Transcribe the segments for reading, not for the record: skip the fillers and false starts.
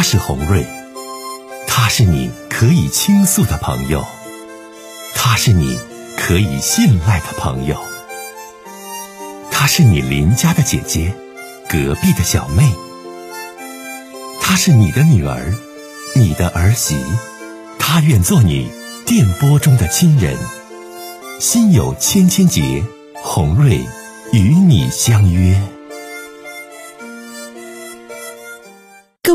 他是红瑞，他是你可以倾诉的朋友，他是你可以信赖的朋友，他是你邻家的姐姐，隔壁的小妹，他是你的女儿，你的儿媳，他愿做你电波中的亲人。心有千千结，红瑞与你相约。各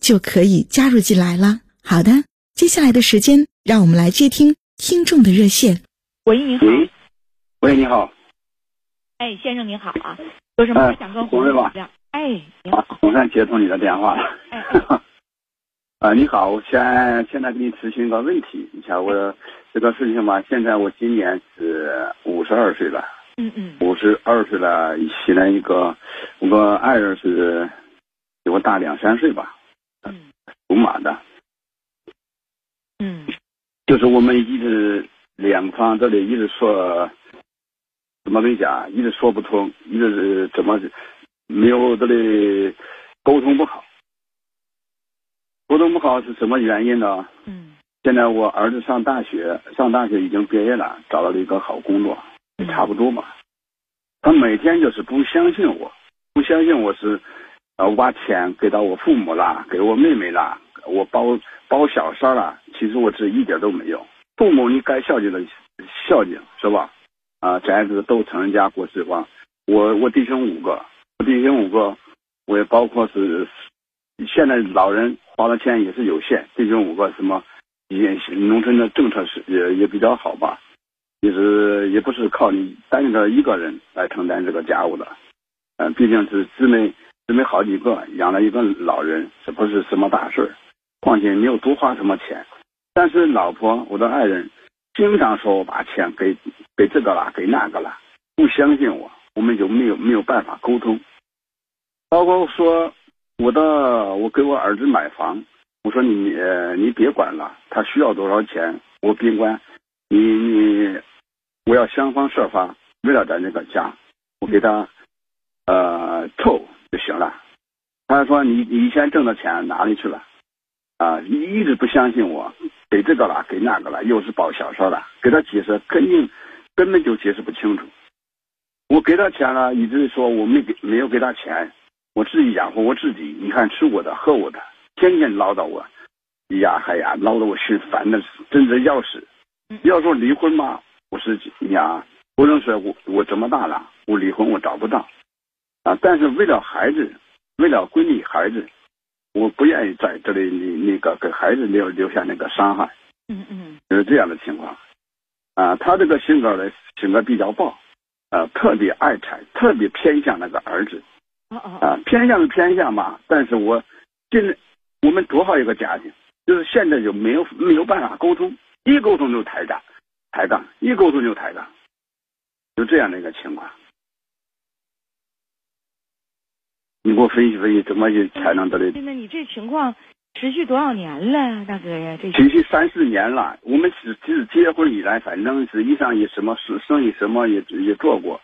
就可以加入进来了。好的，接下来的时间让我们来接听听众的热线。喂你好。喂你好。哎，先生您好啊，有什么想跟红瑞聊？哎，你好，总算接通你的电话了。哎，你好，我现在给你咨询个问题，你瞧我这个事情嘛，现在我今年是52岁了，52岁了，现在我爱人是比我大2-3岁吧，属马的，就是我们一直两方这里一直说。怎么跟讲？一直说不通，一直怎么没有这里沟通不好？沟通不好是什么原因呢？现在我儿子上大学已经毕业了，找到了一个好工作，差不多嘛。他每天就是不相信我是挖钱给到我父母啦，给我妹妹啦，我包小三啦。其实我这一点都没有。父母你该孝敬的孝敬，是吧？啊，宅子都成人家过世光，我弟兄五个，我也包括是现在老人花的钱也是有限，弟兄五个什么也农村的政策是也比较好吧，也不是靠你单个一个人来承担这个家务的，毕竟是姊妹好几个养了一个老人，这不是什么大事儿，况且没有多花什么钱，但是老婆我的爱人。经常说我把钱给这个了，给那个了，不相信我，我们就没有办法沟通。包括说我给我儿子买房，我说你别管了，他需要多少钱我别管，我要想方设法为了咱这个家，我给他凑就行了。他说你以前挣的钱哪里去了？啊，一直不相信我，给这个了，给那个了，又是包小三了，给他解释根本就解释不清楚。我给他钱了，一直说我没有给他钱，我自己养活我自己，你看吃我的喝我的，天天唠叨我，呀，唠叨我心烦的真是要死。要说离婚嘛，我是呀，不能说我这么大了，我离婚我找不到啊，但是为了孩子，为了闺女孩子。我不愿意在这里那个给孩子留下那个伤害，就是这样的情况，啊，他这个性格比较暴，特别爱财，特别偏向那个儿子，啊，偏向嘛，但是我们多好一个家庭，就是现在就没有办法沟通，一沟通就抬杠，一沟通就抬杠，就这样的一个情况。你给我分析分析，怎么才能得了？现在你这情况持续多少年了，大哥呀？这持续3-4年了。我们只结婚以来，反正是一上也什么生意什么也做过，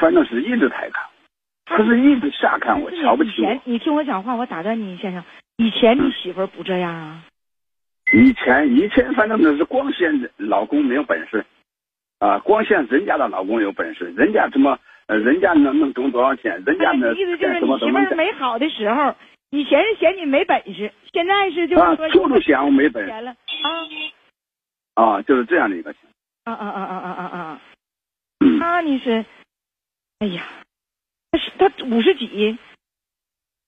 反正是一直抬杠，他是一直下看我，瞧不起我。你听我讲话，我打断你，先生。以前你媳妇不这样啊？以前反正是光嫌老公没有本事，啊，光嫌人家的老公有本事，人家怎么？人家能懂多少钱？人家呢？意思就是你媳妇儿没好的时候，以前是嫌你没本事，现在是就是说处处嫌我没本事了啊！就是这样的一个情况。啊！他你是，哎呀，他50几？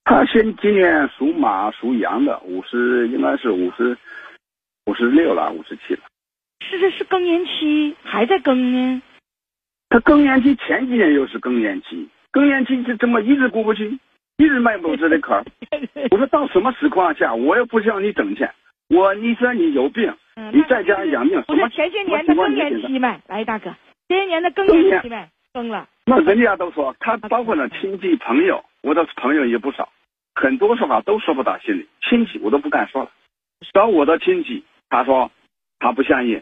他今年属马属羊的，应该是56了，57了。这是更年期，还在更呢。他更年期前几年又是更年期，这怎么一直过不去？一直迈不动这里坎儿。我说到什么情况下，我又不是让你整钱，你说你有病，你在家养病。不是前些年的更年期嘛，来大哥，前些年的更年期嘛，崩了。那人家都说他包括了亲戚朋友，我的朋友也不少，很多说法都说不到心里，亲戚我都不敢说了。找我的亲戚，他说他不相信；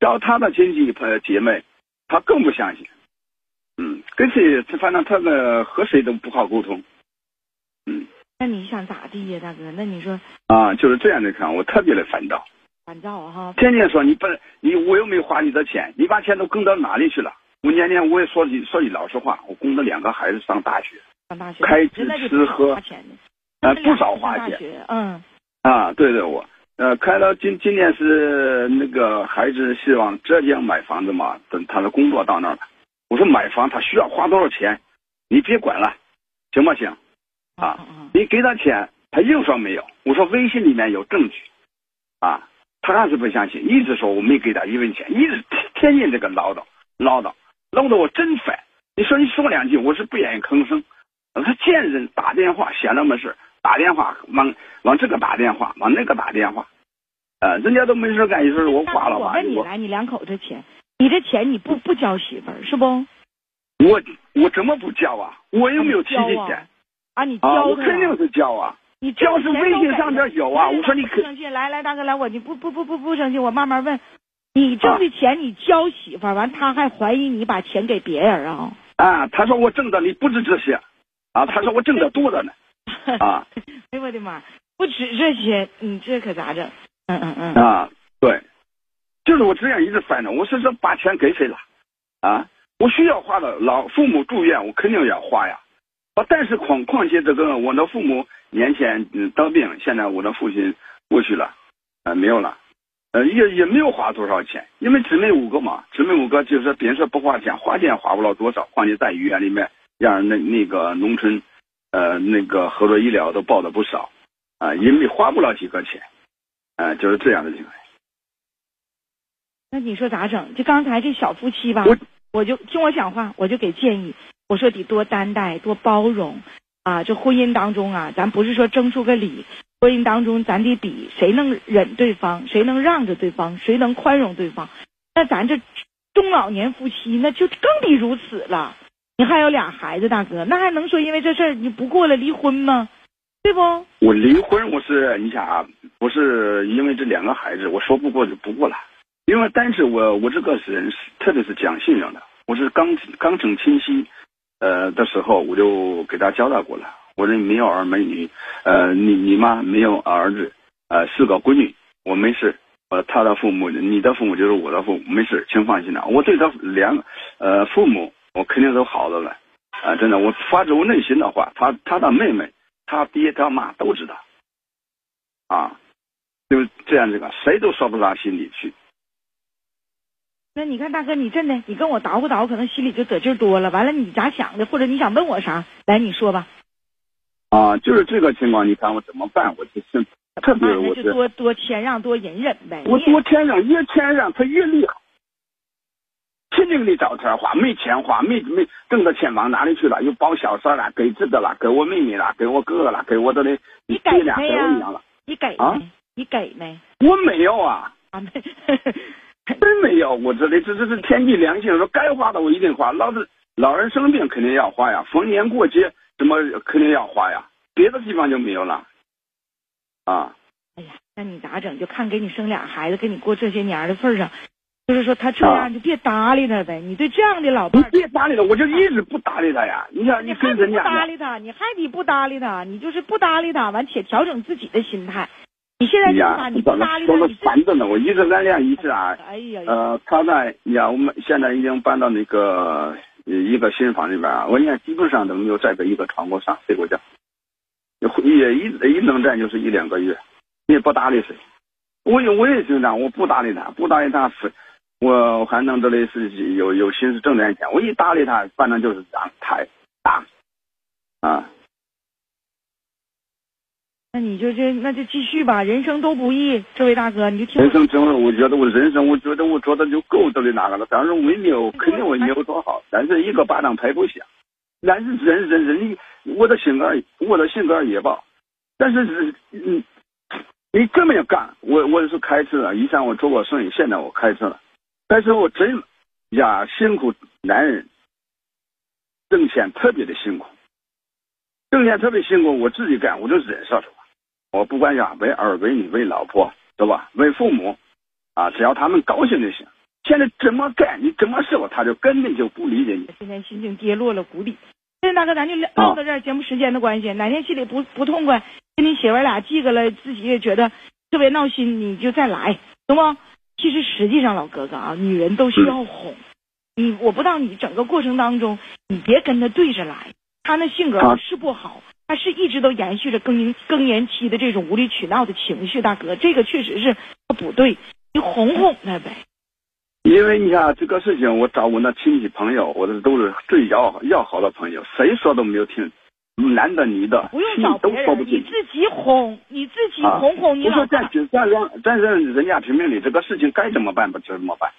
找他的亲戚朋友姐妹，他更不相信。跟谁反正他的和谁都不好沟通。那你想咋地呀，大哥？那你说啊，就是这样的看，我特别的烦躁。烦躁哈！天天说我又没花你的钱，你把钱都供到哪里去了？我年年我也说句老实话，我供了两个孩子上大学，开支吃喝，不少花钱。开了今年是那个孩子希望浙江买房子嘛，等他的工作到那儿了。我说买房他需要花多少钱，你别管了，行不行？你给他钱，他又说没有。我说微信里面有证据，他还是不相信，一直说我没给他一文钱，一直天天这个唠叨，弄得我真烦。你说两句，我是不愿意吭声。他见人打电话闲那么事，打电话往这个打电话，往那个打电话，人家都没事干，就是我花了吧。我问你来，你两口子钱，你这钱你不交媳妇儿是不？我怎么不交啊？我又没有妻妾钱。你交我肯定是交啊！你交是微信上边有啊！我说你不生气，来大哥来我，你不生气，我慢慢问。你挣的钱你交媳妇儿，完他还怀疑你把钱给别人啊？他说我挣的你不止这些，他说我挣的多着呢，哎我的妈，不止这些，你这可咋整？对，就是我这样一直烦着，我是说把钱给谁了？我需要花的，老父母住院我肯定要花呀。但是况且这个我的父母年前当病，现在我的父亲过去了，没有了，也没有花多少钱，因为姊妹五个嘛，姊妹五个就是别人说不花钱，花钱花不了多少，况且在医院里面让那个农村，那个合作医疗都报了不少，也没花不了几个钱，就是这样的情况。那你说咋整？就刚才这小夫妻吧，我就听我讲话，我就给建议。我说得多担待，多包容，这婚姻当中咱不是说争出个理，婚姻当中咱得比谁能忍对方，谁能让着对方，谁能宽容对方。那咱这中老年夫妻那就更得如此了。你还有俩孩子，大哥，那还能说因为这事儿你不过来离婚吗？对不？我离婚，我是你想不是因为这两个孩子，我说不过就不过了。因为但是我这个人特别是讲信任的，我是刚正清晰。的时候我就给他交代过了，我说没有没女，你妈没有儿子，四个闺女，我没事，他的父母，你的父母就是我的父母，没事，请放心了。我对他父母我肯定都好的了，真的，我发自我内心的话，他的妹妹，他爹他妈都知道，就这样谁都说不到心里去。那你看大哥，你真的，你跟我捣鼓捣鼓，可能心里就得劲多了。完了，你咋想的，或者你想问我啥？来，你说吧。就是这个情况，你看我怎么办？我就是特别，我就多谦让，多隐忍呗。我多谦让，越谦让他越厉害。拼命的找钱花，没钱花，没挣的钱往哪里去了？又包小三了，给自己了，给我妹妹了，给我哥哥了，给我的那爹俩，给我娘了。你给没？你给没？我没有啊。真没有，我这天地良心，说该花的我一定花，老人生病肯定要花呀，逢年过节什么肯定要花呀，别的地方就没有了，哎呀，那你咋整？就看给你生俩孩子，跟你过这些年的份上，就是说他这样就别搭理他呗。你对这样的老伴，别搭理他，我就一直不搭理他呀。你想，你跟人家不搭理他，你还得不搭理他，你就是不搭理他，完且调整自己的心态。你现在你不搭理他，你烦着呢。我一直按量一直他在我们现在已经搬到那个一个新房里边我现在基本上都没有在一个床过上睡过觉，一冷战就是一两个月，也不搭理谁。我也经常我不搭理他，我还能这类事情有心思挣点钱，我一搭理他，反正就是打。那你那就继续吧，人生都不易，这位大哥，你就听。人生真的，我觉得就够这里哪个了，当然我没有，肯定我没有多好，但是一个巴掌拍不响。人，我的性格也罢，但是你这么样干，我是开车的，以前我做过生意，现在我开车了，但是我真呀辛苦，男人挣钱特别的辛苦，我自己干我就忍受着，我不管呀，为儿为女为老婆是吧，为父母啊，只要他们高兴就行。现在怎么干你怎么说他就根本就不理解你，现在心情跌落了谷底。但是大哥咱就唠到这儿，节目时间的关系，哪天心里不痛快，跟你媳妇俩记个了，自己也觉得特别闹心，你就再来懂吗？其实实际上老哥哥啊，女人都需要哄你，我不知道你整个过程当中你别跟他对着来，他那性格是不好，他是一直都延续着更年期的这种无理取闹的情绪，大哥这个确实是不对，你哄他呗。因为你看这个事情，我找我那亲戚朋友，我这都是最要好的朋友，谁说都没有听，男的女的，不用找别人，你自己哄、你老爸。但是人家评评理，这个事情该怎么办不怎么办，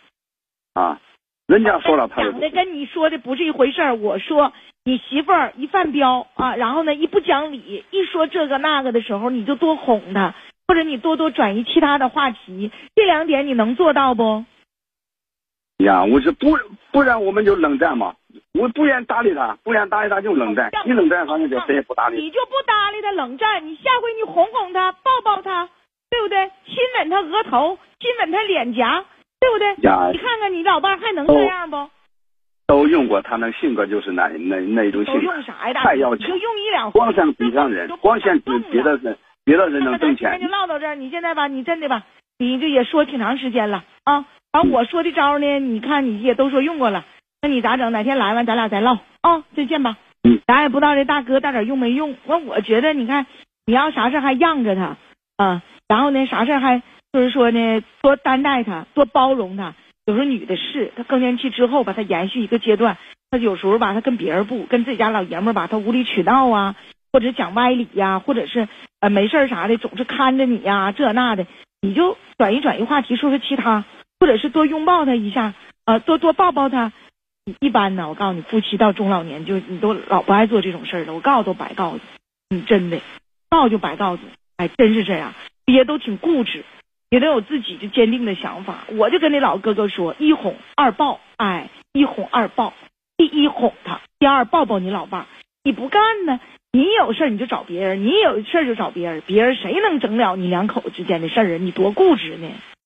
啊，人家说了他讲的跟你说的不是一回事儿。我说你媳妇儿一犯彪啊，然后呢一不讲理，一说这个那个的时候，你就多哄他，或者你多转移其他的话题，这两点你能做到不？呀，我是不然我们就冷战嘛，我不愿搭理他，就冷战，一冷战反正就谁也不搭理。你就不搭理他，冷战，你下回你哄他，抱他，对不对？亲吻他额头，亲吻他脸颊，对不对？呀，你看看你老爸还能这样不？都用过他那性格，就是那一种性格，用啥呀？太要强，就用一两回，光想比上人，光想比别的人能挣钱。那就唠到这儿，你现在吧，你真的吧，你这也说挺长时间了啊。然后我说的招呢，你看你也都说用过了，那你咋整？哪天来完咱俩再唠啊，再见吧。咱也不知道这大哥到底用没用。那我觉得你看，你要啥事还让着他啊，然后呢啥事还就是说呢多担待他，多包容他。有时候女的是她更年期之后吧，她延续一个阶段，她有时候吧她跟别人不跟自己家老爷们儿吧，她无理取闹啊，或者讲歪理呀、啊，或者是没事啥的总是看着你呀、啊、这那的，你就转移话题，说其他。或者是多拥抱他一下，多抱他。一般呢，我告诉你，夫妻到中老年就你都老不爱做这种事儿了。我告诉都白告诉，真的，告就白告诉，哎，真是这样。别都挺固执，也都有自己就坚定的想法。我就跟那老哥哥说，一哄二抱，哎，一哄二抱，第一哄他，第二抱抱你老爸。你不干呢，你有事儿你就找别人，别人谁能整了你两口之间的事儿啊？你多固执呢？